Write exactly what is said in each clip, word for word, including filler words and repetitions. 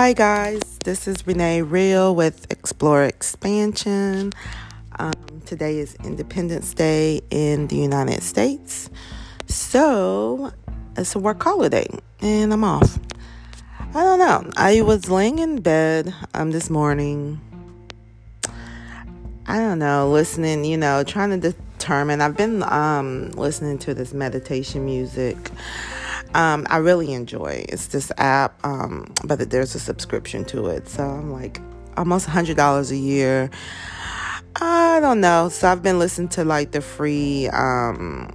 Hi guys, this is Renae Real with Explore Expansion. Um, today is Independence Day in the United States. So, it's a work holiday and I'm off. I don't know. I was laying in bed um, this morning. I don't know, listening, you know, trying to determine. I've been um, listening to this meditation music. Um, I really enjoy it. It's this app, um, but there's a subscription to it. So I'm like almost one hundred dollars a year. I don't know. So I've been listening to like the free, um,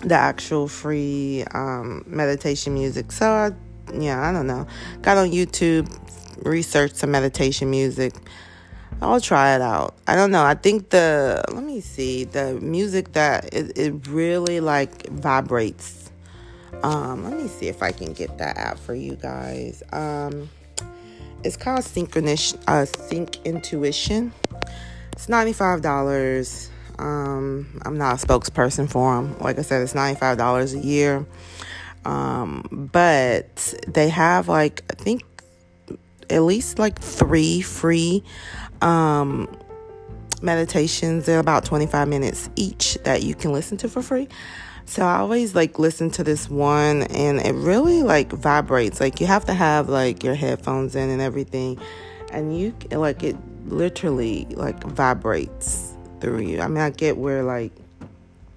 the actual free um, meditation music. So I, yeah, I don't know. Got on YouTube, researched some meditation music. I'll try it out. I don't know. I think the, let me see, the music that it, it really like vibrates. Um, let me see if I can get that app for you guys. Um, it's called Synchronish, uh, Sync Intuition. It's ninety-five dollars. Um, I'm not a spokesperson for them. Like I said, it's ninety-five dollars a year. Um, but they have like, I think at least like three free, um, meditations. They're about twenty-five minutes each that you can listen to for free. So I always like listen to this one and it really like vibrates. Like you have to have like your headphones in and everything. And you like it literally like vibrates through you. I mean, I get where like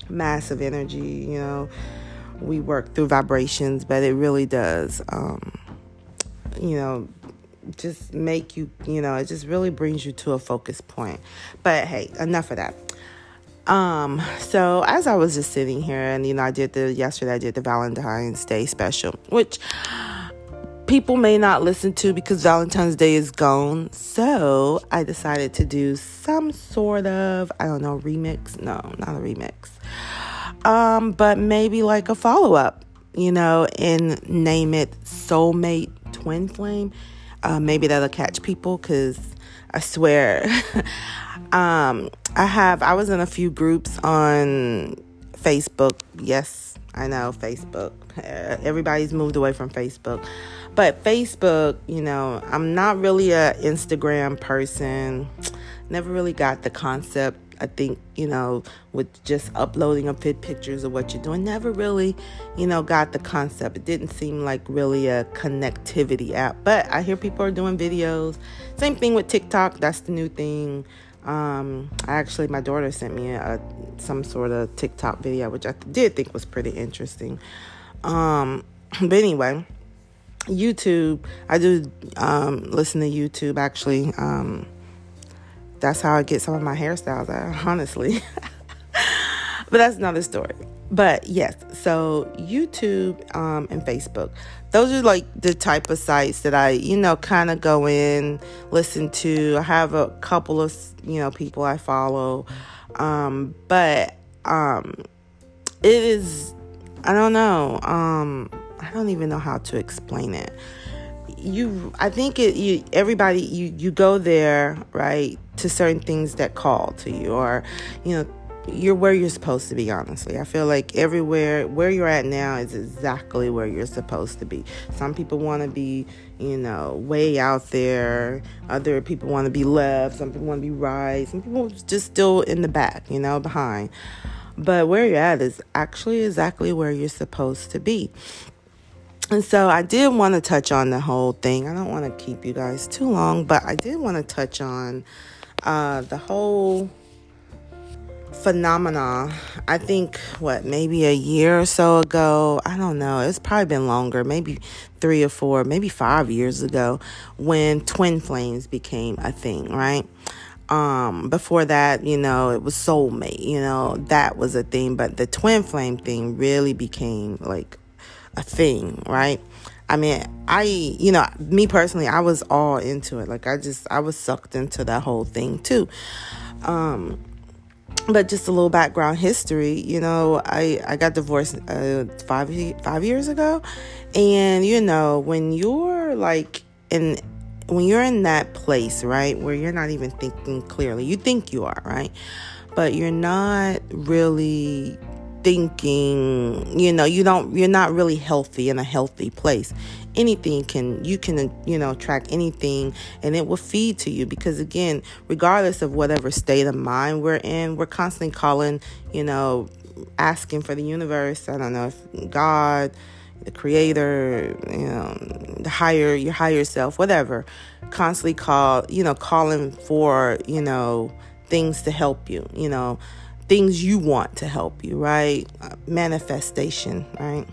massive energy, you know, we work through vibrations, but it really does, um, you know, just make you, you know, it just really brings you to a focus point. But hey, enough of that. Um, so as I was just sitting here and, you know, I did the, yesterday I did the Valentine's Day special, which people may not listen to because Valentine's Day is gone. So I decided to do some sort of, I don't know, remix. No, not a remix. Um, but maybe like a follow up, you know, and name it Soulmate Twin Flame. Uh, maybe that'll catch people because I swear, um, I have, I was in a few groups on Facebook. Yes, I know Facebook. Everybody's moved away from Facebook, but Facebook, you know, I'm not really a Instagram person. Never really got the concept. I think, you know, with just uploading up pictures of what you're doing, never really, you know, got the concept. It didn't seem like really a connectivity app, but I hear people are doing videos. Same thing with TikTok. That's the new thing. Um, I actually, my daughter sent me a, some sort of TikTok video, which I did think was pretty interesting. Um, but anyway, YouTube, I do, um, listen to YouTube actually. Um, that's how I get some of my hairstyles out, honestly, but that's another story. But yes, so YouTube, um, and Facebook, those are like the type of sites that I, you know, kind of go in, listen to. I have a couple of, you know, people I follow. Um, but, um, it is, I don't know. Um, I don't even know how to explain it. You, I think it, you, everybody, you, you go there, right, to certain things that call to you or, you know, you're where you're supposed to be, honestly. I feel like everywhere, where you're at now is exactly where you're supposed to be. Some people want to be, you know, way out there. Other people want to be left. Some people want to be right. Some people just still in the back, you know, behind. But where you're at is actually exactly where you're supposed to be. And so I did want to touch on the whole thing. I don't want to keep you guys too long, but I did want to touch on uh, the whole phenomena. I think what maybe a year or so ago, I don't know, it's probably been longer, maybe three or four, maybe five years ago, when twin flames became a thing, right? Um, before that, you know, it was soulmate, you know, that was a thing, but the twin flame thing really became like a thing, right? I mean, I, you know, me personally, I was all into it. Like I just, I was sucked into that whole thing too. Um, But just a little background history, you know, I, I got divorced uh, five five years ago. And, you know, when you're like in when you're in that place, right, where you're not even thinking clearly, you think you are, right? But you're not really thinking, you know, you don't, you're not really healthy in a healthy place. Anything can, you can, you know, attract anything, and it will feed to you, because again, regardless of whatever state of mind we're in, we're constantly calling, you know, asking for the universe. I don't know if God, the creator, you know, the higher, your higher self, whatever, constantly call, you know, calling for, you know, things to help you, you know, things you want to help you, right? Manifestation, right?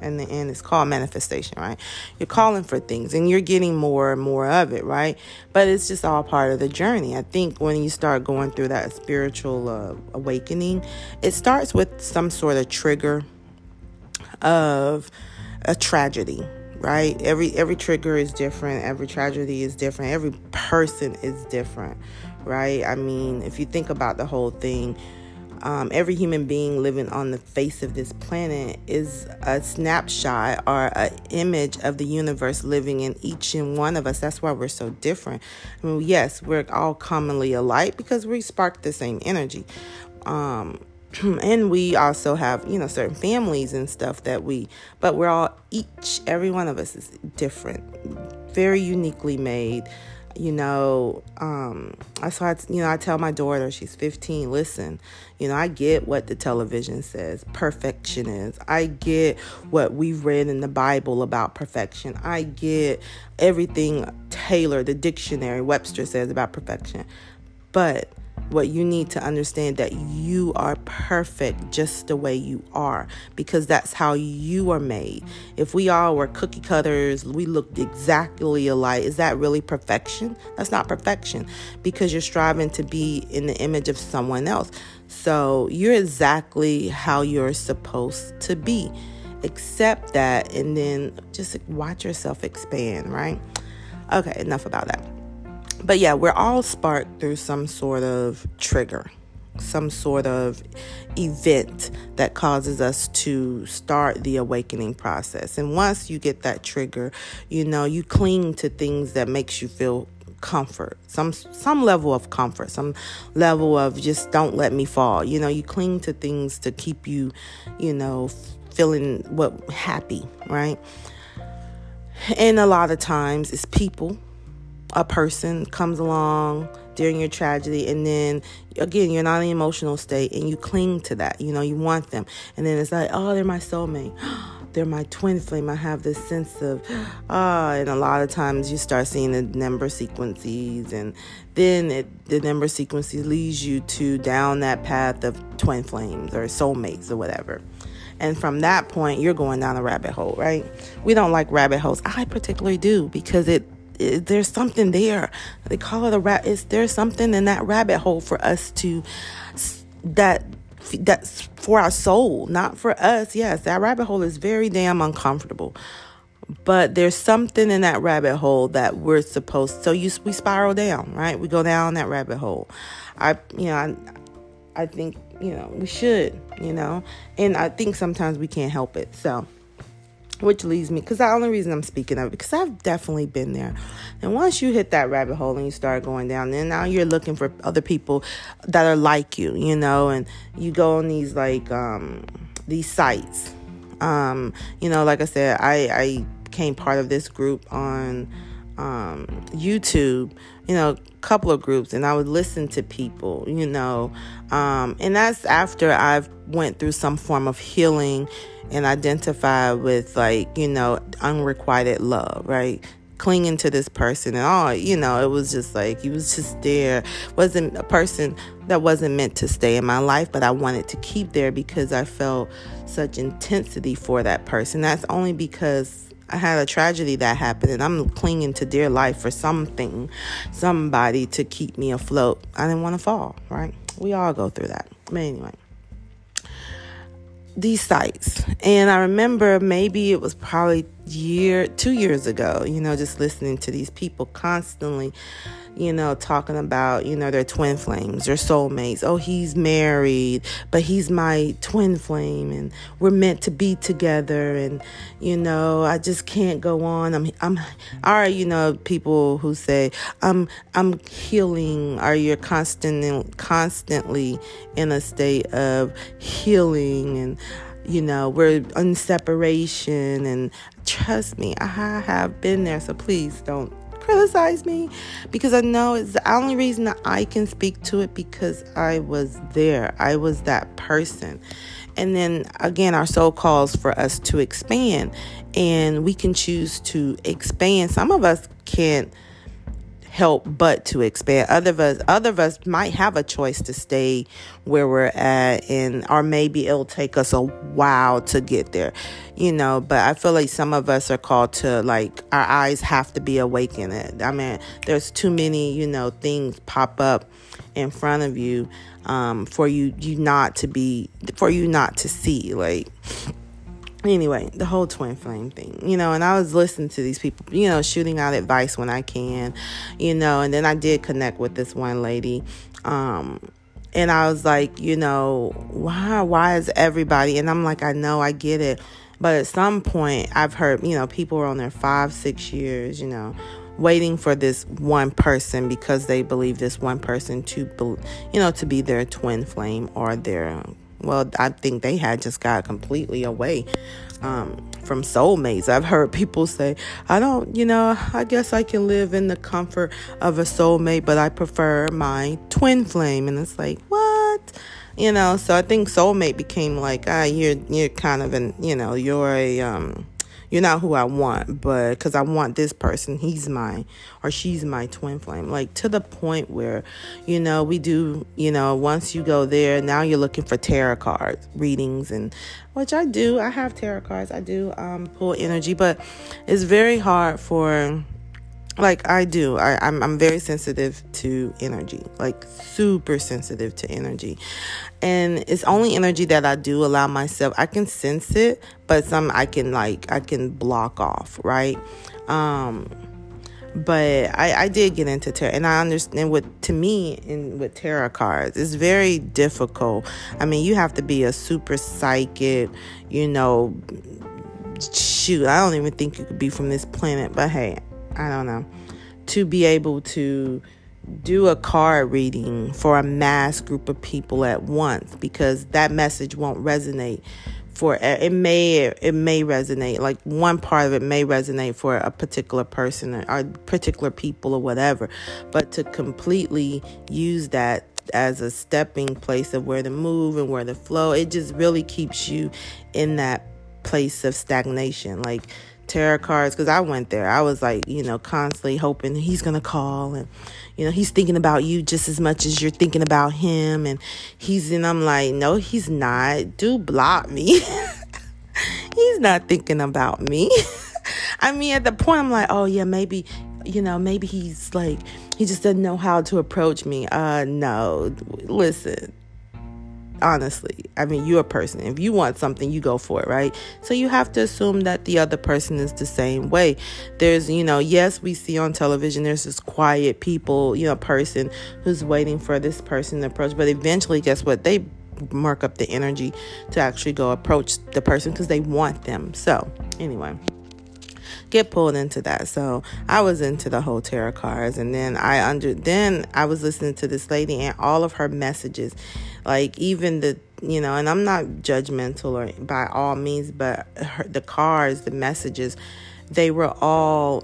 In the end, it's called manifestation, right? You're calling for things and you're getting more and more of it, right? But it's just all part of the journey. I think when you start going through that spiritual uh, awakening, it starts with some sort of trigger of a tragedy, right? Every every trigger is different. Every tragedy is different. Every person is different, right? I mean, if you think about the whole thing, Um, every human being living on the face of this planet is a snapshot or an image of the universe living in each and one of us. That's why we're so different. I mean, yes, we're all commonly alike because we spark the same energy. Um, and we also have, you know, certain families and stuff that we, but we're all, each, every one of us is different, very uniquely made. You know, um, I saw, you know, I tell my daughter, she's fifteen, listen, you know, I get what the television says, perfection is. I get what we've read in the Bible about perfection. I get everything Taylor, the dictionary, Webster says about perfection. But what you need to understand that you are perfect just the way you are, because that's how you are made. If we all were cookie cutters, we looked exactly alike, is that really perfection? That's not perfection, because you're striving to be in the image of someone else. So you're exactly how you're supposed to be. Accept that and then just watch yourself expand, right? Okay, enough about that. But yeah, we're all sparked through some sort of trigger, some sort of event that causes us to start the awakening process. And once you get that trigger, you know, you cling to things that makes you feel comfort, some some level of comfort, some level of just don't let me fall. You know, you cling to things to keep you, you know, feeling what happy, right? And a lot of times it's people. A person comes along during your tragedy, and then again, you're not in an emotional state and you cling to that. You know, you want them, and then it's like, oh, they're my soulmate, they're my twin flame. I have this sense of ah, uh, and a lot of times you start seeing the number sequences, and then it, the number sequences leads you to down that path of twin flames or soulmates or whatever. And from that point, you're going down a rabbit hole, right? We don't like rabbit holes. I particularly do, because it. There's something there. They call it a rat. It's there's something in that rabbit hole for us to that that's for our soul, not for us. Yes, that rabbit hole is very damn uncomfortable. But there's something in that rabbit hole that we're supposed. So you we spiral down, right? We go down that rabbit hole. I, you know, I, I think you know we should, you know, and I think sometimes we can't help it. So. Which leads me, because the only reason I'm speaking of it, because I've definitely been there. And once you hit that rabbit hole and you start going down, then now you're looking for other people that are like you, you know, and you go on these like um, these sites. Um, you know, like I said, I, I became part of this group on um, YouTube, you know, a couple of groups, and I would listen to people, you know, um, and that's after I've went through some form of healing and identify with, like, you know, unrequited love, right? Clinging to this person and all, you know, it was just like, he was just there. Wasn't a person that wasn't meant to stay in my life, but I wanted to keep there because I felt such intensity for that person. That's only because I had a tragedy that happened, and I'm clinging to their life for something, somebody to keep me afloat. I didn't want to fall, right? We all go through that. But anyway. These sites, and I remember maybe it was probably year two years ago, you know, just listening to these people constantly you know, talking about, you know, their twin flames, their soulmates. Oh, he's married, but he's my twin flame and we're meant to be together. And, you know, I just can't go on. I'm, I'm, are, you know, people who say I'm, I'm healing. Are you constant, constantly in a state of healing? And, you know, we're in separation, and trust me, I have been there, so please don't criticize me, because I know it's the only reason that I can speak to it, because I was there. I was that person. And then again, our soul calls for us to expand, and we can choose to expand. Some of us can't help but to expand. Other of us, other of us might have a choice to stay where we're at, and or maybe it'll take us a while to get there, you know. But I feel like some of us are called to, like, our eyes have to be awakened. I mean, there's too many, you know, things pop up in front of you um, for you you not to be for you not to see, like. Anyway, the whole twin flame thing, you know, and I was listening to these people, you know, shooting out advice when I can, you know, and then I did connect with this one lady. Um, and I was like, you know, why, why is everybody? And I'm like, I know, I get it. But at some point I've heard, you know, people are on their five, six years, you know, waiting for this one person because they believe this one person to, be, you know, to be their twin flame or their, well, I think they had just got completely away um, from soulmates. I've heard people say, I don't, you know, I guess I can live in the comfort of a soulmate, but I prefer my twin flame. And it's like, what? You know, so I think soulmate became like, ah, you're, you're kind of an, you know, you're a, um, you're not who I want, but because I want this person, he's my, or she's my twin flame. Like, to the point where, you know, we do, you know, once you go there, now you're looking for tarot cards, readings, and which I do. I have tarot cards. I do um, pull energy, but it's very hard for, like, I do. I, I'm, I'm very sensitive to energy, like super sensitive to energy. And it's only energy that I do allow myself. I can sense it, but some I can like, I can block off. Right. Um, but I, I did get into tarot, and I understand what, to me, in with tarot cards, it's very difficult. I mean, you have to be a super psychic, you know, shoot. I don't even think you could be from this planet, but hey, I don't know, to be able to do a card reading for a mass group of people at once, because that message won't resonate for, it may, it may resonate, like one part of it may resonate for a particular person or, or particular people or whatever, but to completely use that as a stepping place of where to move and where to flow, it just really keeps you in that place of stagnation. Like, tarot cards, because I went there, I was like, you know, constantly hoping he's gonna call, and, you know, he's thinking about you just as much as you're thinking about him, and he's, and I'm like, no, he's not, dude, block me. He's not thinking about me. I mean, at the point I'm like, oh yeah, maybe, you know, maybe he's like, he just doesn't know how to approach me. Uh no, listen, honestly, I mean, you're a person. If you want something, you go for it, right? So you have to assume that the other person is the same way. There's, you know, yes, we see on television, there's this quiet people, you know, person who's waiting for this person to approach. But eventually, guess what? They mark up the energy to actually go approach the person because they want them. So anyway, get pulled into that. So I was into the whole tarot cards, and then I under then I was listening to this lady and all of her messages, like, even the, you know, and I'm not judgmental or by all means, but her, the cards, the messages, they were all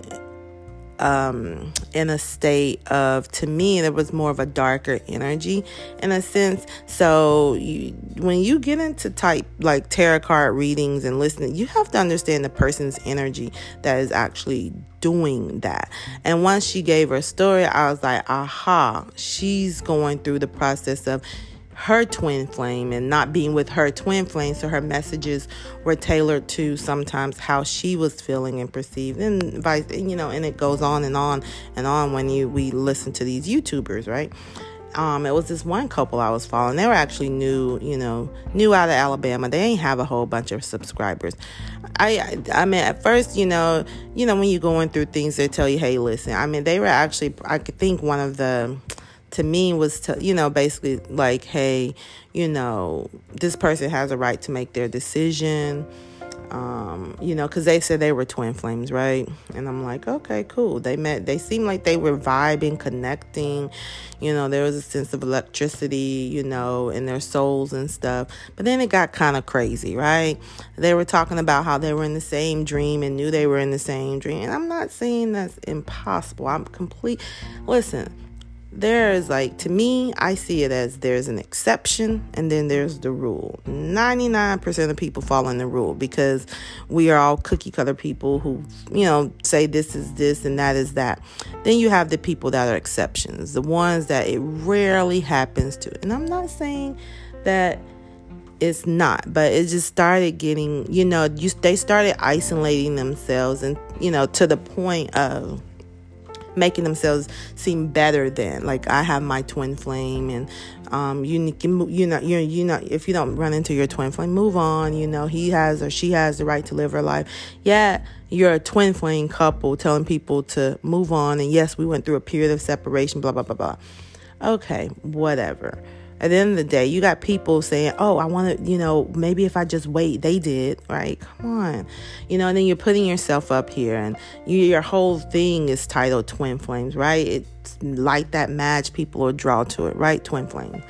um in a state of, to me, there was more of a darker energy in a sense. So you, when you get into type like tarot card readings and listening, you have to understand the person's energy that is actually doing that. And once she gave her story, I was like, aha, she's going through the process of her twin flame and not being with her twin flame. So her messages were tailored to sometimes how she was feeling and perceived, and vice, you know, and it goes on and on and on when you we listen to these YouTubers, right? Um, it was this one couple I was following. They were actually new, you know, new out of Alabama. They ain't have a whole bunch of subscribers. I, I mean, at first, you know, you know, when you're going through things, they tell you, hey, listen. I mean, they were actually, I could think one of the, to me was to, you know, basically like, hey, you know, this person has a right to make their decision. Um, you know, because they said they were twin flames, right? And I'm like, okay, cool. They met, they seemed like they were vibing, connecting, you know, there was a sense of electricity, you know, in their souls and stuff. But then it got kind of crazy, right? They were talking about how they were in the same dream and knew they were in the same dream. And I'm not saying that's impossible. I'm complete. Listen, there's like, to me, I see it as there's an exception and then there's the rule. ninety-nine percent of people fall in the rule because we are all cookie cutter people who, you know, say this is this and that is that. Then you have the people that are exceptions, the ones that it rarely happens to. And I'm not saying that it's not, but it just started getting, you know, you, they started isolating themselves and, you know, to the point of making themselves seem better than, like, I have my twin flame, and um, you can, you know, you you know, if you don't run into your twin flame, move on. You know, he has or she has the right to live her life. Yeah, you're a twin flame couple telling people to move on, and yes, we went through a period of separation, blah blah blah blah. Okay, whatever. At the end of the day, you got people saying, oh, I want to, you know, maybe if I just wait, they did, right? Come on. You know, and then you're putting yourself up here, and you, your whole thing is titled Twin Flames, right? It's like that match, people are drawn to it, right? Twin Flames.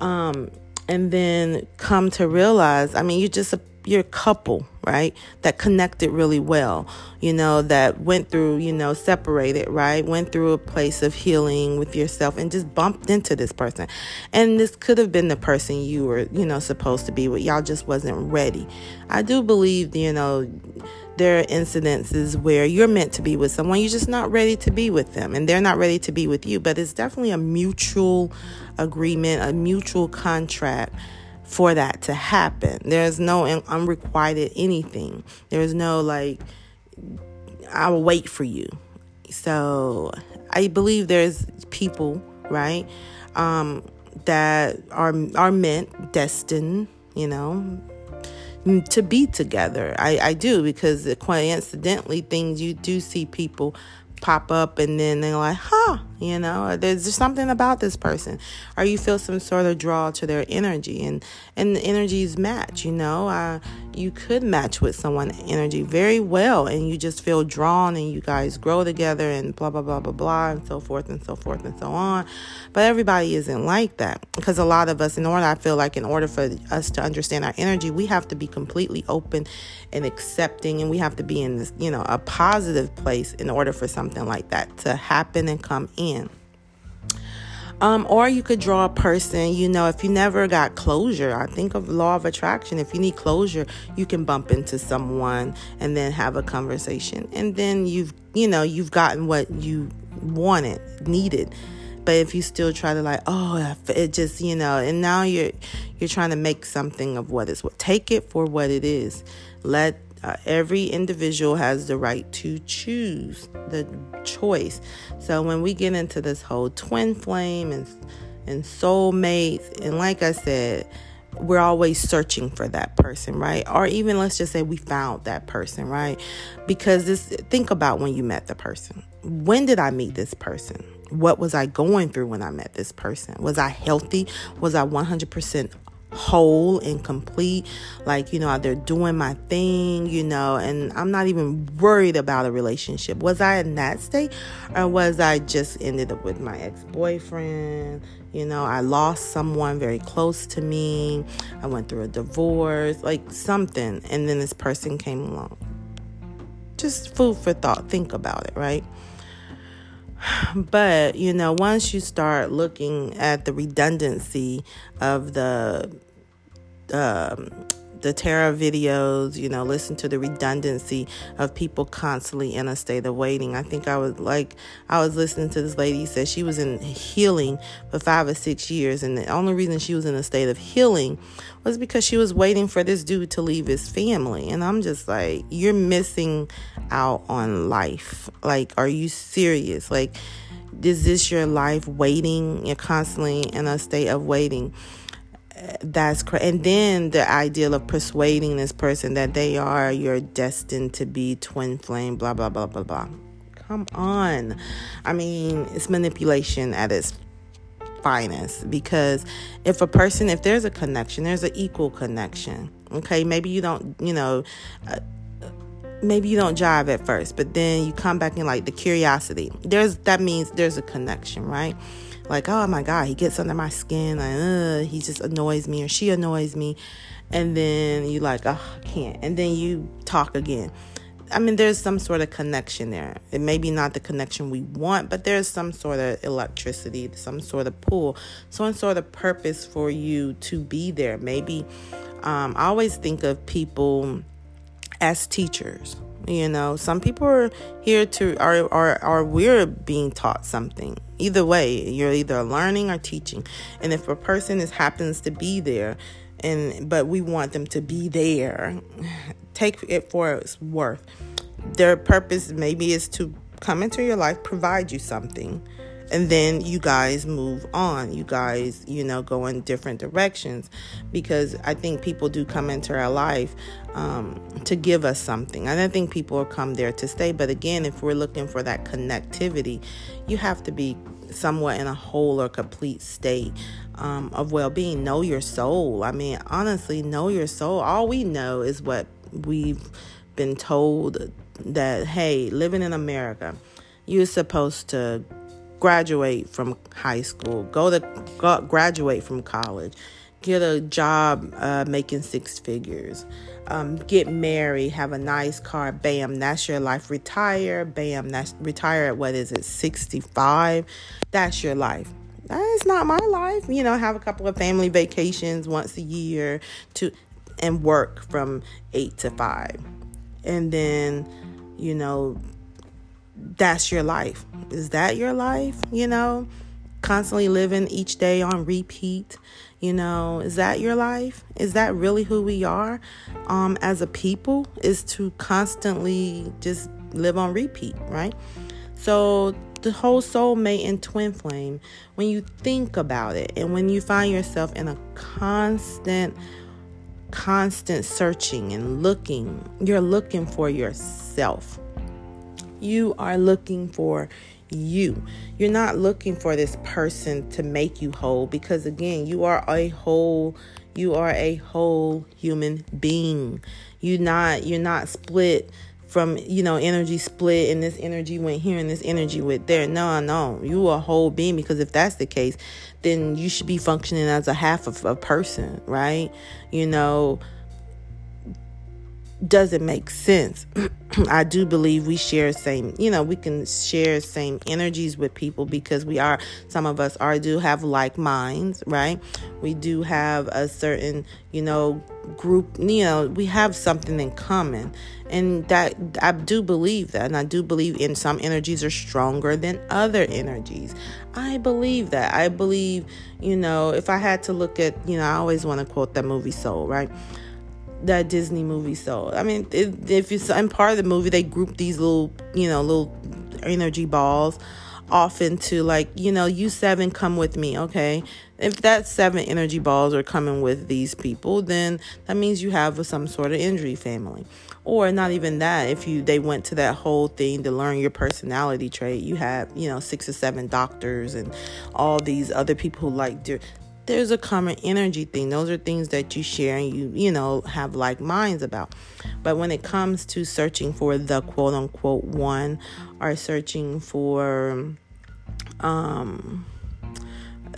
Um, and then come to realize, I mean, you're just a, you're a couple, right? That connected really well, you know, that went through, you know, separated, right? Went through a place of healing with yourself and just bumped into this person. And this could have been the person you were, you know, supposed to be with. Y'all just wasn't ready. I do believe, you know, there are incidences where you're meant to be with someone. You're just not ready to be with them, and they're not ready to be with you. But it's definitely a mutual agreement, a mutual contract for that to happen. There's no unrequited anything. There's no like, I'll wait for you. So I believe there's people, right, um, that are are meant, destined, you know, to be together. I, I do, because coincidentally, things, you do see people pop up, and then they're like, huh, you know, there's just something about this person, or you feel some sort of draw to their energy, and and the energies match, you know. Uh you could match with someone's energy very well, and you just feel drawn, and you guys grow together, and blah blah blah blah blah, and so forth and so forth and so on. But everybody isn't like that, because a lot of us, in order, I feel like, in order for us to understand our energy, we have to be completely open and accepting, and we have to be in this, you know, a positive place in order for something like that to happen and come in. Um, or you could draw a person, you know, if you never got closure. I think of law of attraction. If you need closure, you can bump into someone and then have a conversation, and then you've, you know, you've gotten what you wanted, needed. But if you still try to like, oh, it just, you know, and now you're you're trying to make something of what is what. Take it for what it is. Let Uh, every individual has the right to choose the choice. So when we get into this whole twin flame and and soulmates, and like I said, we're always searching for that person, right? Or even let's just say we found that person, right? Because this, think about when you met the person. When did I meet this person? What was I going through when I met this person? Was I healthy? Was I one hundred percent whole and complete? Like, you know, they're doing my thing, you know, and I'm not even worried about a relationship. Was I in that state, or was I just ended up with my ex-boyfriend? You know, I lost someone very close to me. I went through a divorce, like something, and then this person came along. Just food for thought. Think about it, right? But, you know, once you start looking at the redundancy of the um, the tarot videos, you know, listen to the redundancy of people constantly in a state of waiting. I think I was like, I was listening to this lady said she was in healing for five or six years. And the only reason she was in a state of healing was because she was waiting for this dude to leave his family. And I'm just like, you're missing out on life. Like, are you serious? Like, is this your life waiting? You're constantly in a state of waiting. That's crazy. And then the ideal of persuading this person that they are, you're destined to be twin flame, blah, blah, blah, blah, blah. Come on. I mean, it's manipulation at its finest, because if a person, if there's a connection, there's an equal connection. Okay. Maybe you don't, you know, uh, maybe you don't jive at first, but then you come back and like the curiosity, there's, that means there's a connection, right? Like, oh my God, he gets under my skin. Like, uh, he just annoys me, or she annoys me. And then you like, oh, I can't. And then you talk again. I mean, there's some sort of connection there. It may be not the connection we want, but there's some sort of electricity, some sort of pull, some sort of purpose for you to be there. Maybe um, I always think of people as teachers. You know, some people are here to, are, are, are, we're being taught something. Either way, you're either learning or teaching. And if a person is, happens to be there, and, but we want them to be there, take it for its worth. Their purpose maybe is to come into your life, provide you something, and then you guys move on. You guys, you know, go in different directions, because I think people do come into our life um, to give us something. I don't think people come there to stay. But again, if we're looking for that connectivity, you have to be somewhat in a whole or complete state um, of well-being. Know your soul. I mean, honestly, know your soul. All we know is what we've been told, that, hey, living in America, you're supposed to graduate from high school, go to go, graduate from college, get a job uh, making six figures, um, get married, have a nice car, bam, that's your life. Retire, bam, that's retire at, what is it, sixty-five? That's your life. That's not my life. You know, have a couple of family vacations once a year to, and work from eight to five. And then, you know, that's your life. Is that your life? You know, constantly living each day on repeat. You know, is that your life? Is that really who we are um, as a people, is to constantly just live on repeat, right? So the whole soulmate and twin flame, when you think about it, and when you find yourself in a constant, constant searching and looking, you're looking for yourself. You are looking for you. You're not looking for this person to make you whole, because again, you are a whole, you are a whole human being. You're not, you're not split from, you know, energy split, and this energy went here and this energy went there. No, no, you are a whole being, because if that's the case, then you should be functioning as a half of a person, right? You know, doesn't make sense. I do believe we share same, you know, we can share same energies with people, because we are, some of us are, do have like minds, right? We do have a certain, you know, group, you know, we have something in common, and that I do believe that. And I do believe in some energies are stronger than other energies. I believe that. I believe, you know, if I had to look at, you know, I always want to quote that movie Soul, right? That Disney movie Soul. I mean, if, if it's in part of the movie, they group these little, you know, little energy balls off into, like, you know, you seven, come with me. Okay. If that seven energy balls are coming with these people, then that means you have some sort of injury family. Or not even that, if you, they went to that whole thing to learn your personality trait, you have, you know, six or seven doctors and all these other people who like to, there's a common energy thing. Those are things that you share and you, you know, have like minds about. But when it comes to searching for the quote unquote one, or searching for um,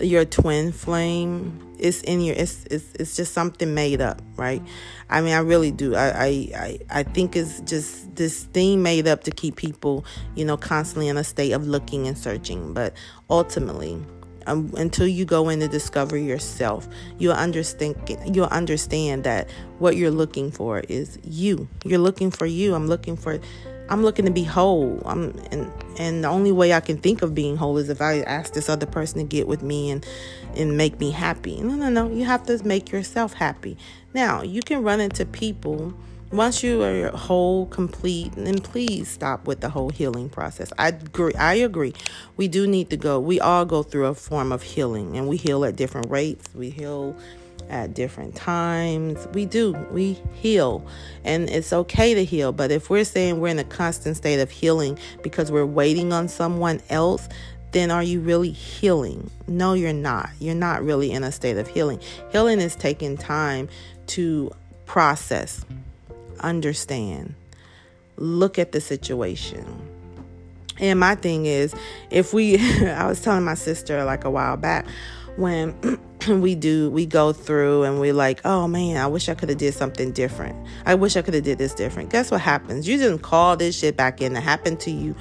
your twin flame, it's in your, it's, it's, it's just something made up, right? I mean, I really do. I, I, I think it's just this thing made up to keep people, you know, constantly in a state of looking and searching. But ultimately, Um, until you go in to discover yourself, you'll understand, you'll understand that what you're looking for is you. You're looking for you. I'm looking for, I'm looking to be whole. I'm, and, and the only way I can think of being whole is if I ask this other person to get with me and, and make me happy. No, no, no. You have to make yourself happy. Now, you can run into people Once you are whole, complete, then please stop with the whole healing process. I agree. I agree. We do need to go. We all go through a form of healing, and we heal at different rates. We heal at different times. We do. We heal, and it's okay to heal. But if we're saying we're in a constant state of healing because we're waiting on someone else, then are you really healing? No, you're not. You're not really in a state of healing. Healing is taking time to process, understand, look at the situation. And my thing is, if we, I was telling my sister like a while back, when we do, we go through and we're like, oh man, I wish I could have did something different. I wish I could have did this different. Guess what happens? You didn't call this shit back in to happen to you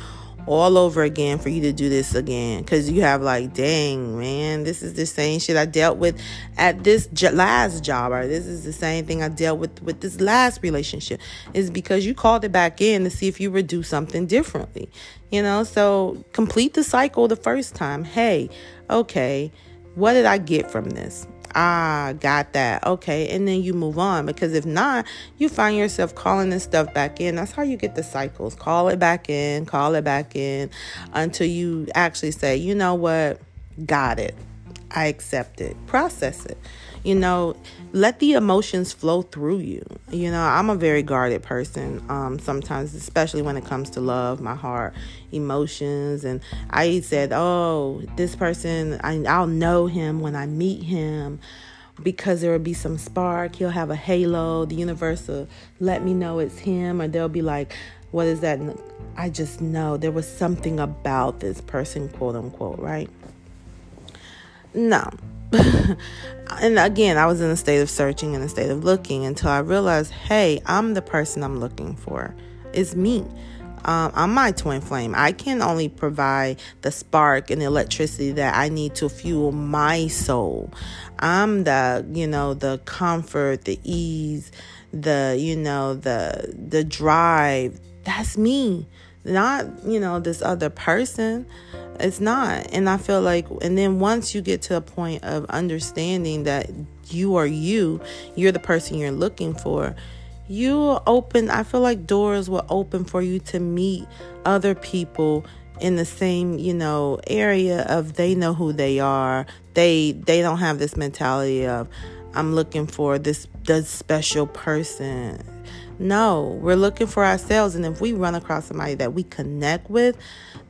all over again for you to do this again, because you have like, dang man, this is the same shit I dealt with at this j- last job, or this is the same thing I dealt with with this last relationship. Is because you called it back in to see if you would do something differently, you know. So complete the cycle the first time. Hey, okay, what did I get from this? Ah, got that. Okay. And then you move on, because if not, you find yourself calling this stuff back in. That's how you get the cycles. Call it back in, call it back in until you actually say, you know what? Got it. I accept it. Process it. You know, let the emotions flow through you. You know, I'm a very guarded person um, sometimes, especially when it comes to love, my heart, emotions. And I said, oh, this person, I, I'll know him when I meet him, because there will be some spark. He'll have a halo. The universe will let me know it's him, or they'll be like, what is that? And I just know there was something about this person, quote unquote, right? No. And again, I was in a state of searching and a state of looking until I realized, hey, I'm the person I'm looking for. It's me. Um, I'm my twin flame. I can only provide the spark and the electricity that I need to fuel my soul. I'm the, you know, the comfort, the ease, the, you know, the the drive. That's me. Not, you know, this other person. It's not. And I feel like, and then once you get to a point of understanding that you are you, you're the person you're looking for, you open, I feel like doors will open for you to meet other people in the same, you know, area of they know who they are. They, they don't have this mentality of, I'm looking for this, this special person. No, we're looking for ourselves. And if we run across somebody that we connect with,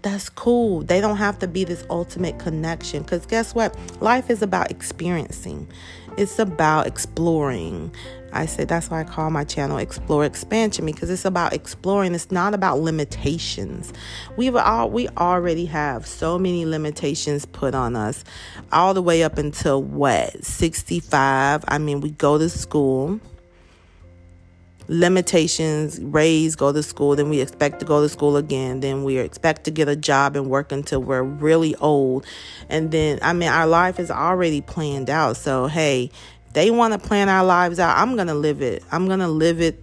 that's cool. They don't have to be this ultimate connection, because guess what? Life is about experiencing. It's about exploring. I said that's why I call my channel Explore Expansion, because it's about exploring. It's not about limitations. We've all, we already have so many limitations put on us, all the way up until what? sixty-five. I mean, we go to school. Limitations, raise, go to school, then we expect to go to school again, then we expect to get a job and work until we're really old. And then, I mean, our life is already planned out. So, hey, if they want to plan our lives out, I'm going to live it. I'm going to live it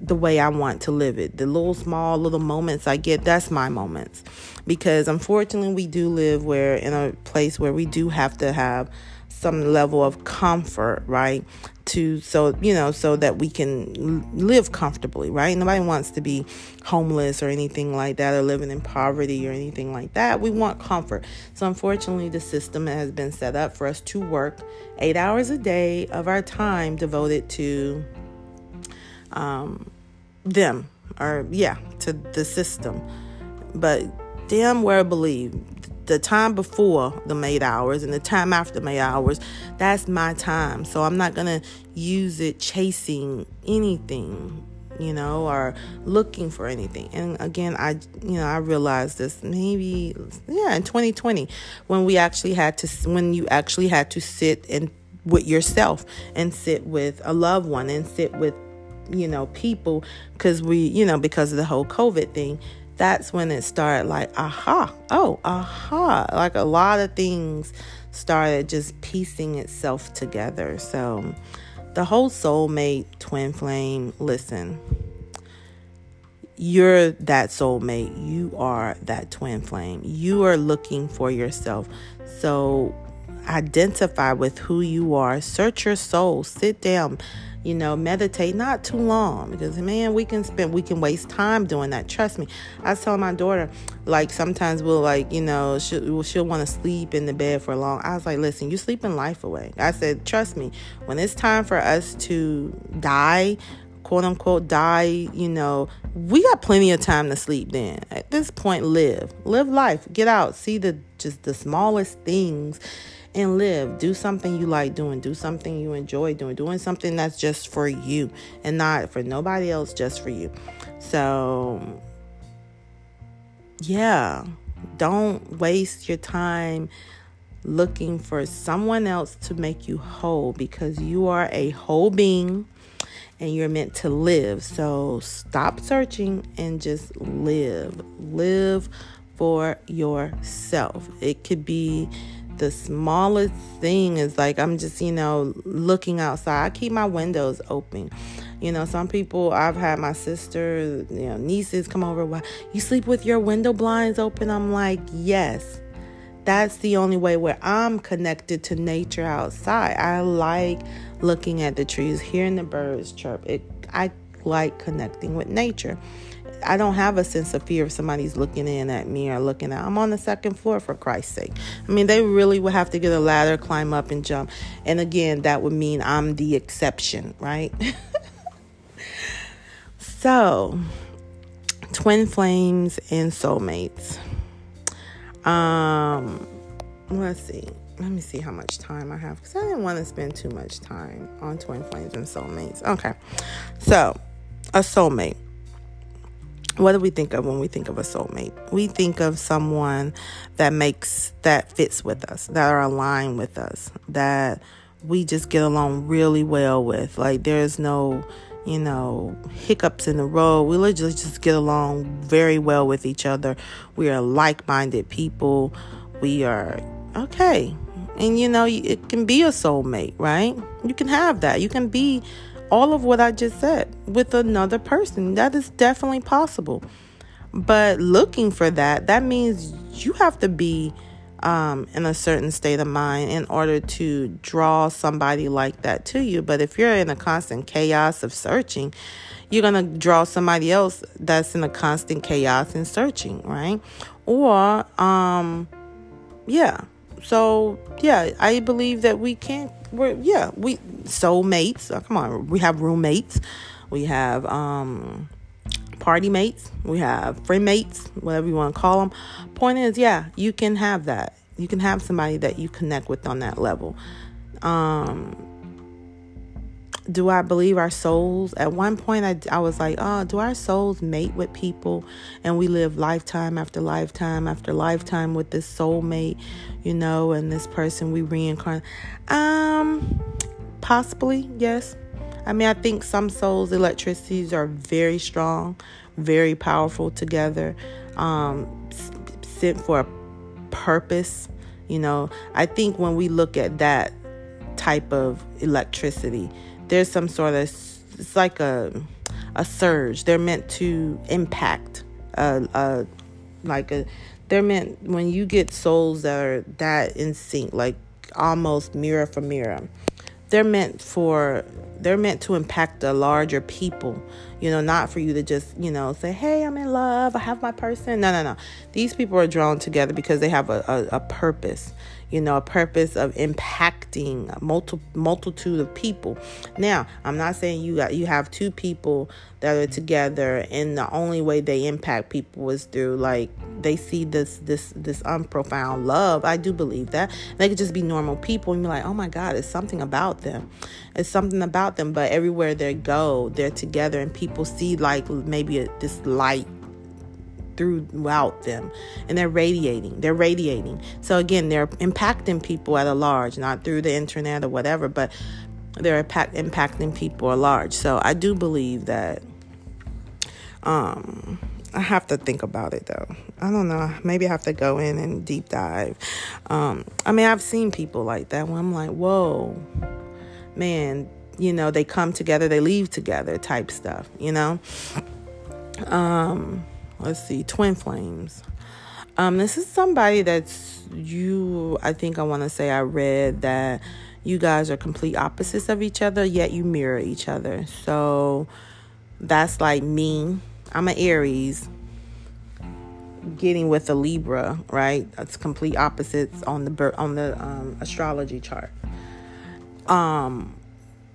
the way I want to live it. The little small little moments I get, that's my moments. Because unfortunately, we do live where in a place where we do have to have some level of comfort, right? To, so, you know, so that we can live comfortably, right? Nobody wants to be homeless or anything like that, or living in poverty or anything like that. We want comfort. So unfortunately, the system has been set up for us to work eight hours a day of our time devoted to um, them, or yeah, to the system. But damn well believe, the time before the made hours and the time after made hours, that's my time. So I'm not going to use it chasing anything, you know, or looking for anything. And again, I, you know, I realized this maybe, yeah, in twenty twenty, when we actually had to, when you actually had to sit and with yourself and sit with a loved one and sit with, you know, people, because we, you know, because of the whole COVID thing. That's when it started like, aha, oh, aha. Like a lot of things started just piecing itself together. So the whole soulmate, twin flame, listen, you're that soulmate. You are that twin flame. You are looking for yourself. So identify with who you are. Search your soul. Sit down. You know, meditate not too long, because man, we can spend, we can waste time doing that. Trust me. I tell my daughter, like, sometimes we'll like, you know, she'll, she'll want to sleep in the bed for long. I was like, listen, you're sleeping life away. I said, trust me, when it's time for us to die, quote unquote die, you know, we got plenty of time to sleep then. At this point, live, live life, get out, see the, just the smallest things. And live. Do something you like doing. Do something you enjoy doing. Doing something that's just for you and not for nobody else, just for you. So, yeah. Don't waste your time looking for someone else to make you whole, because you are a whole being and you're meant to live. So, stop searching and just live. Live for yourself. It could be the smallest thing. Is like, I'm just, you know, looking outside. I keep my windows open. You know, some people, I've had my sisters, you know, nieces come over. Why you sleep with your window blinds open? I'm like, yes, that's the only way where I'm connected to nature outside. I like looking at the trees, hearing the birds chirp. It, I like connecting with nature. I don't have a sense of fear if somebody's looking in at me or looking out. I'm on the second floor, for Christ's sake. I mean, they really would have to get a ladder, climb up and jump. And again, that would mean I'm the exception, right? So, twin flames and soulmates. Um, let's see. Let me see how much time I have, because I didn't want to spend too much time on twin flames and soulmates. Okay. So, a soulmate. What do we think of when we think of a soulmate? We think of someone that makes, that fits with us, that are aligned with us, that we just get along really well with. Like, there's no, you know, hiccups in the road. We literally just get along very well with each other. We are like-minded people. We are okay. And, you know, it can be a soulmate, right? You can have that. You can be all of what I just said with another person. That is definitely possible. But looking for that, that means you have to be um, in a certain state of mind in order to draw somebody like that to you. But if you're in a constant chaos of searching, you're going to draw somebody else that's in a constant chaos and searching, right? Or, um, yeah. So, yeah, I believe that we can't. We're, yeah, we soulmates. Oh, come on, we have roommates, we have um, party mates, we have friend mates, whatever you want to call them. Point is, yeah, you can have that. You can have somebody that you connect with on that level. Um, do I believe our souls? At one point, I, I was like, oh, do our souls mate with people? And we live lifetime after lifetime after lifetime with this soulmate, you know, and this person we reincarnate. Um, possibly, yes. I mean, I think some souls' electricities are very strong, very powerful together, um, sent for a purpose. You know, I think when we look at that type of electricity, there's some sort of, it's like a a surge. They're meant to impact. Uh, uh, like a, they're meant, when you get souls that are that in sync, like almost mirror for mirror, they're meant for, they're meant to impact a larger people. You know, not for you to just, you know, say, hey, I'm in love, I have my person. No, no, no. These people are drawn together because they have a, a, a purpose. You know, a purpose of impacting a multi- multitude of people. Now, I'm not saying you got you have two people that are together and the only way they impact people is through, like, they see this this this unprofound love. I do believe that. They could just be normal people and be like, oh my God, it's something about them. It's something about them. But everywhere they go, they're together and people see, like, maybe a, this light throughout them, and they're radiating they're radiating so again, they're impacting people at a large, not through the internet or whatever, but they're impact, impacting people at large. So I do believe that. um I have to think about it, though. I don't know, maybe I have to go in and deep dive. um I mean, I've seen people like that when I'm like, whoa, man, you know, they come together, they leave together type stuff, you know. um Let's see, twin flames. Um, this is somebody that's you, I think I want to say I read that You guys are complete opposites of each other, yet you mirror each other. So that's like me. I'm an Aries getting with a Libra, right? That's complete opposites on the on the um, astrology chart. Um,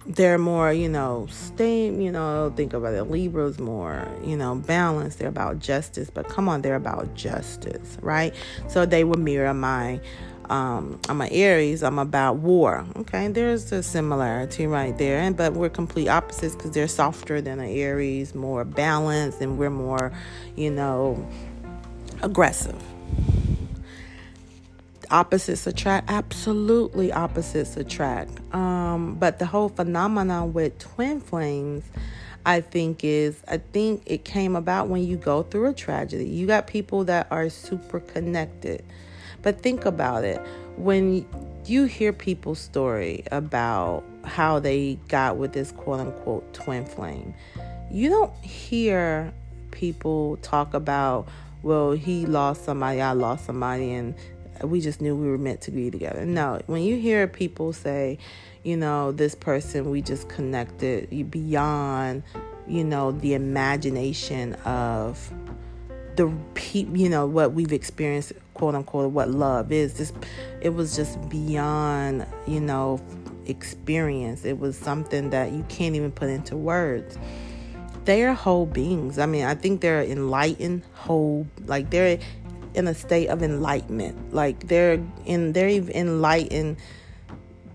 they're more, you know, same, you know, think about it. Libra's more, you know, balanced. They're about justice, but come on, they're about justice, right? So they would mirror my, um, I'm an Aries, I'm about war. Okay, there's a similarity right there, and but we're complete opposites because they're softer than an Aries, more balanced, and we're more, you know, aggressive. Opposites attract. Absolutely opposites attract. Um, but the whole phenomenon with twin flames, I think is, I think it came about when you go through a tragedy. You got people that are super connected. But think about it. When you hear people's story about how they got with this quote unquote twin flame, you don't hear people talk about, well, he lost somebody, I lost somebody, and we just knew we were meant to be together. No, when you hear people say, you know, this person, we just connected beyond, you know, the imagination of the, you know, what we've experienced, quote unquote, what love is. This, it was just beyond, you know, experience. It was something that you can't even put into words. They are whole beings. I mean, I think they're enlightened, whole, like they're in a state of enlightenment. Like they're in, they're enlightened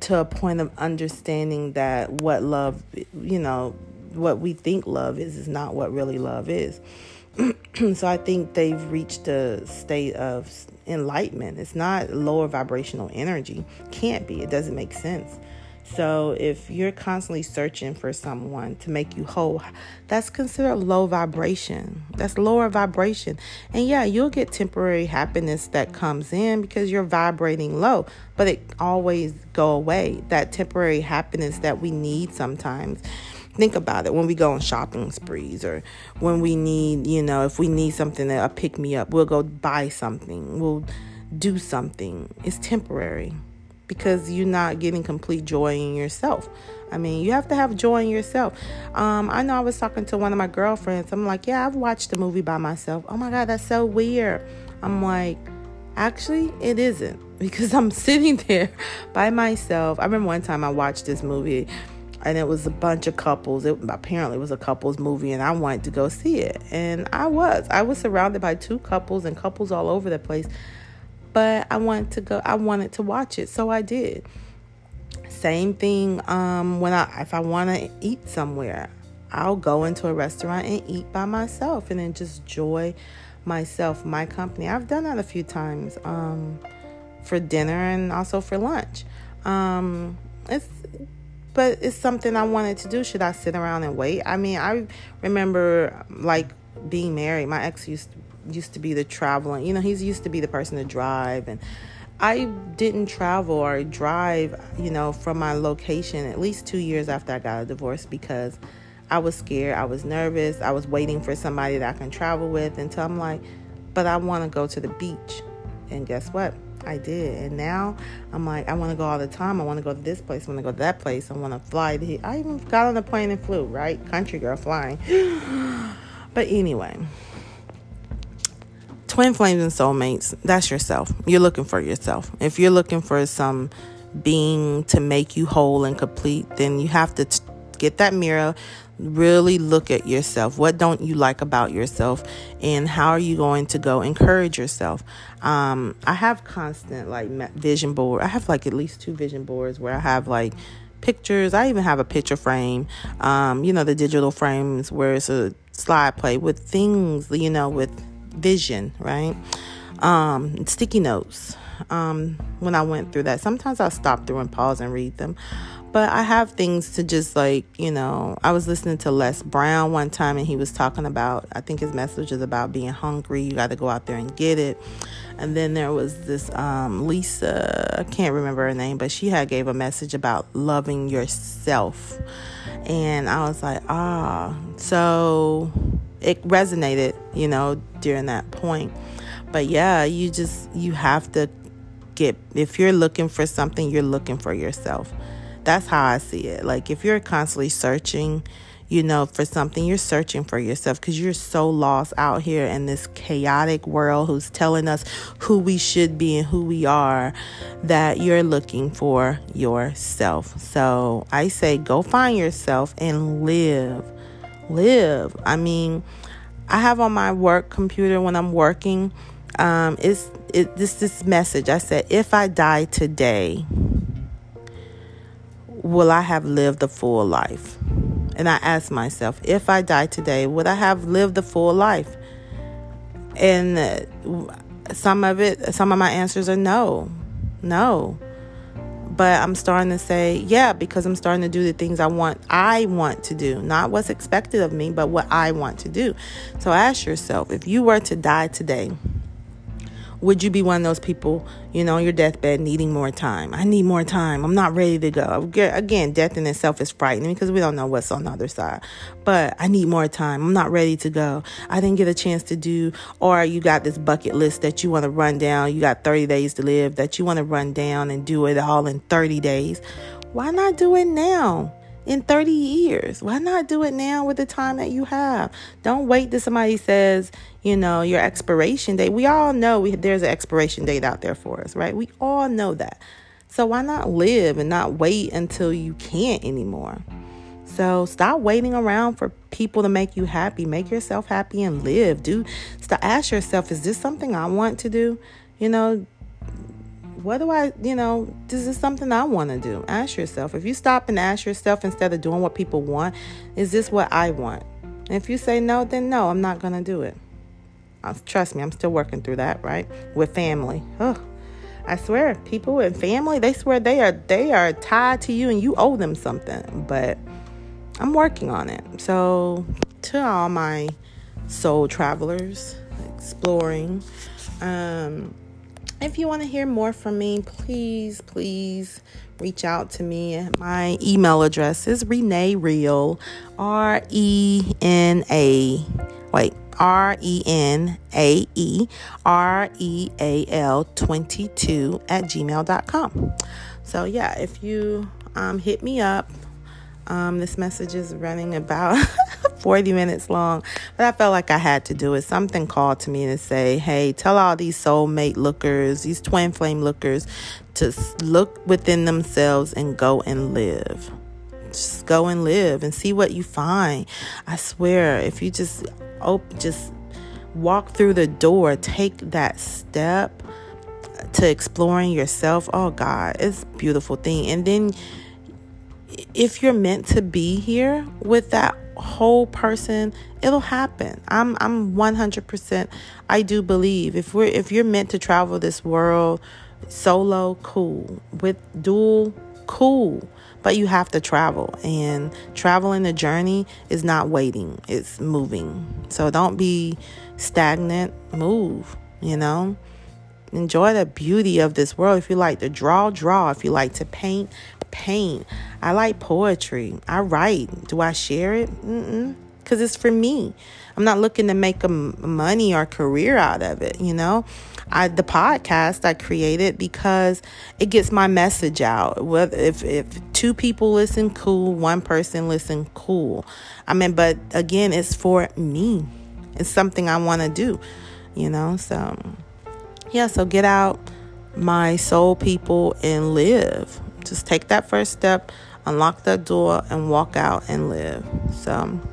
to a point of understanding that what love, you know, what we think love is, is not what really love is. So I think they've reached a state of enlightenment. It's not lower vibrational energy. Can't be. It doesn't make sense. So if you're constantly searching for someone to make you whole, that's considered low vibration. That's lower vibration. And yeah, you'll get temporary happiness that comes in because you're vibrating low, but it always go away. That temporary happiness that we need sometimes. Think about it. When we go on shopping sprees, or when we need, you know, if we need something, that a pick me up, we'll go buy something. We'll do something. It's temporary. Because you're not getting complete joy in yourself. I mean, you have to have joy in yourself. Um, I know I was talking to one of my girlfriends. I'm like, yeah, I've watched the movie by myself. Oh my God, that's so weird. I'm like, actually, it isn't. Because I'm sitting there by myself. I remember one time I watched this movie. And it was a bunch of couples. It apparently was a couples movie, and I wanted to go see it. And I was. I was surrounded by two couples and couples all over the place. But I wanted to go, I wanted to watch it. So I did. Same thing um, when I, if I want to eat somewhere, I'll go into a restaurant and eat by myself and then just enjoy myself, my company. I've done that a few times um, for dinner and also for lunch. Um, it's, but it's something I wanted to do. Should I sit around and wait? I mean, I remember like being married. My ex used to used to be the traveling, you know, he's used to be the person to drive, and I didn't travel or drive, you know, from my location at least two years after I got a divorce because I was scared, I was nervous, I was waiting for somebody that I can travel with until I'm like, but I want to go to the beach, and guess what? I did, and now I'm like, I want to go all the time, I want to go to this place, I want to go to that place, I want to fly to here. I even got on a plane and flew, right? Country girl flying. But anyway, twin flames and soulmates, that's yourself. You're looking for yourself. If you're looking for some being to make you whole and complete, then you have to t- get that mirror, really look at yourself. What don't you like about yourself, and how are you going to go encourage yourself? Um, I have constant like vision board. I have like at least two vision boards where I have like pictures. I even have a picture frame, um, you know, the digital frames where it's a slide play with things, you know, with vision, right? Um, sticky notes. Um, when I went through that, sometimes I'll stop through and pause and read them. But I have things to just like, you know, I was listening to Les Brown one time, and he was talking about, I think his message is about being hungry. You got to go out there and get it. And then there was this um, Lisa, I can't remember her name, but she had gave a message about loving yourself. And I was like, ah, so it resonated, you know, during that point. But yeah, you just, you have to get, if you're looking for something, you're looking for yourself. That's how I see it. Like, if you're constantly searching, you know, for something, you're searching for yourself because you're so lost out here in this chaotic world who's telling us who we should be and who we are, that you're looking for yourself. So I say go find yourself and live. Live. I mean, I have on my work computer when I'm working, um, it's it, this, this message. I said, if I die today, will I have lived a full life? And I asked myself, if I die today, would I have lived a full life? And some of it, some of my answers are no, no. But I'm starting to say, yeah, because I'm starting to do the things I want, I want to do. Not what's expected of me, but what I want to do. So ask yourself, if you were to die today, would you be one of those people, you know, on your deathbed needing more time? I need more time. I'm not ready to go. Again, death in itself is frightening because we don't know what's on the other side. But I need more time. I'm not ready to go. I didn't get a chance to do, or you got this bucket list that you want to run down. You got thirty days to live that you want to run down and do it all in thirty days. Why not do it now? In thirty years, why not do it now with the time that you have? Don't wait till somebody says, you know, your expiration date. We all know we, there's an expiration date out there for us, right? We all know that. So why not live and not wait until you can't anymore? So stop waiting around for people to make you happy. Make yourself happy and live. Do stop, ask yourself, is this something I want to do? You know, what do I, you know, this is something I want to do. Ask yourself. If you stop and ask yourself instead of doing what people want, is this what I want? And if you say no, then no, I'm not going to do it. I'll, trust me, I'm still working through that, right? With family. Oh, I swear, people in family, they swear they are they are tied to you and you owe them something. But I'm working on it. So to all my soul travelers exploring, um... if you want to hear more from me, please, please reach out to me. My email address is Renae Real, R E N A, wait, R E N A E, R E A L twenty-two at gmail dot com. So yeah, if you um, hit me up, um, this message is running about forty minutes long, but I felt like I had to do it. Something called to me to say, hey, tell all these soulmate lookers, these twin flame lookers, to look within themselves and go and live. Just go and live and see what you find. I swear, if you just op- just walk through the door, take that step to exploring yourself, oh God, it's a beautiful thing. And then if you're meant to be here with that whole person, it'll happen. I'm I'm one hundred percent. I do believe if we're if you're meant to travel this world solo, cool. With dual, cool. But you have to travel, and traveling the journey is not waiting. It's moving. So don't be stagnant. Move. You know, enjoy the beauty of this world. If you like to draw, draw. If you like to paint, paint. I like poetry. I write. Do I share it? Mm-mm. Because it's for me. I'm not looking to make a money or career out of it. You know, I the podcast I created because it gets my message out. Whether if, if two people listen, cool. One person listen, cool. I mean, but again, it's for me. It's something I want to do, you know, so yeah. So get out, my soul people, and live. Just take that first step, unlock that door, and walk out and live. So, all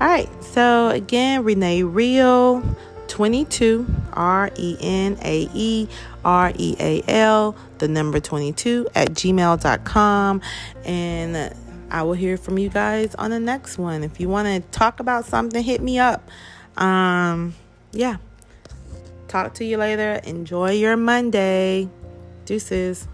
right. So, again, Renae Real, twenty-two, R E N A E R E A L, the number twenty-two at gmail dot com. And I will hear from you guys on the next one. If you want to talk about something, hit me up. Um, yeah. Talk to you later. Enjoy your Monday. Deuces.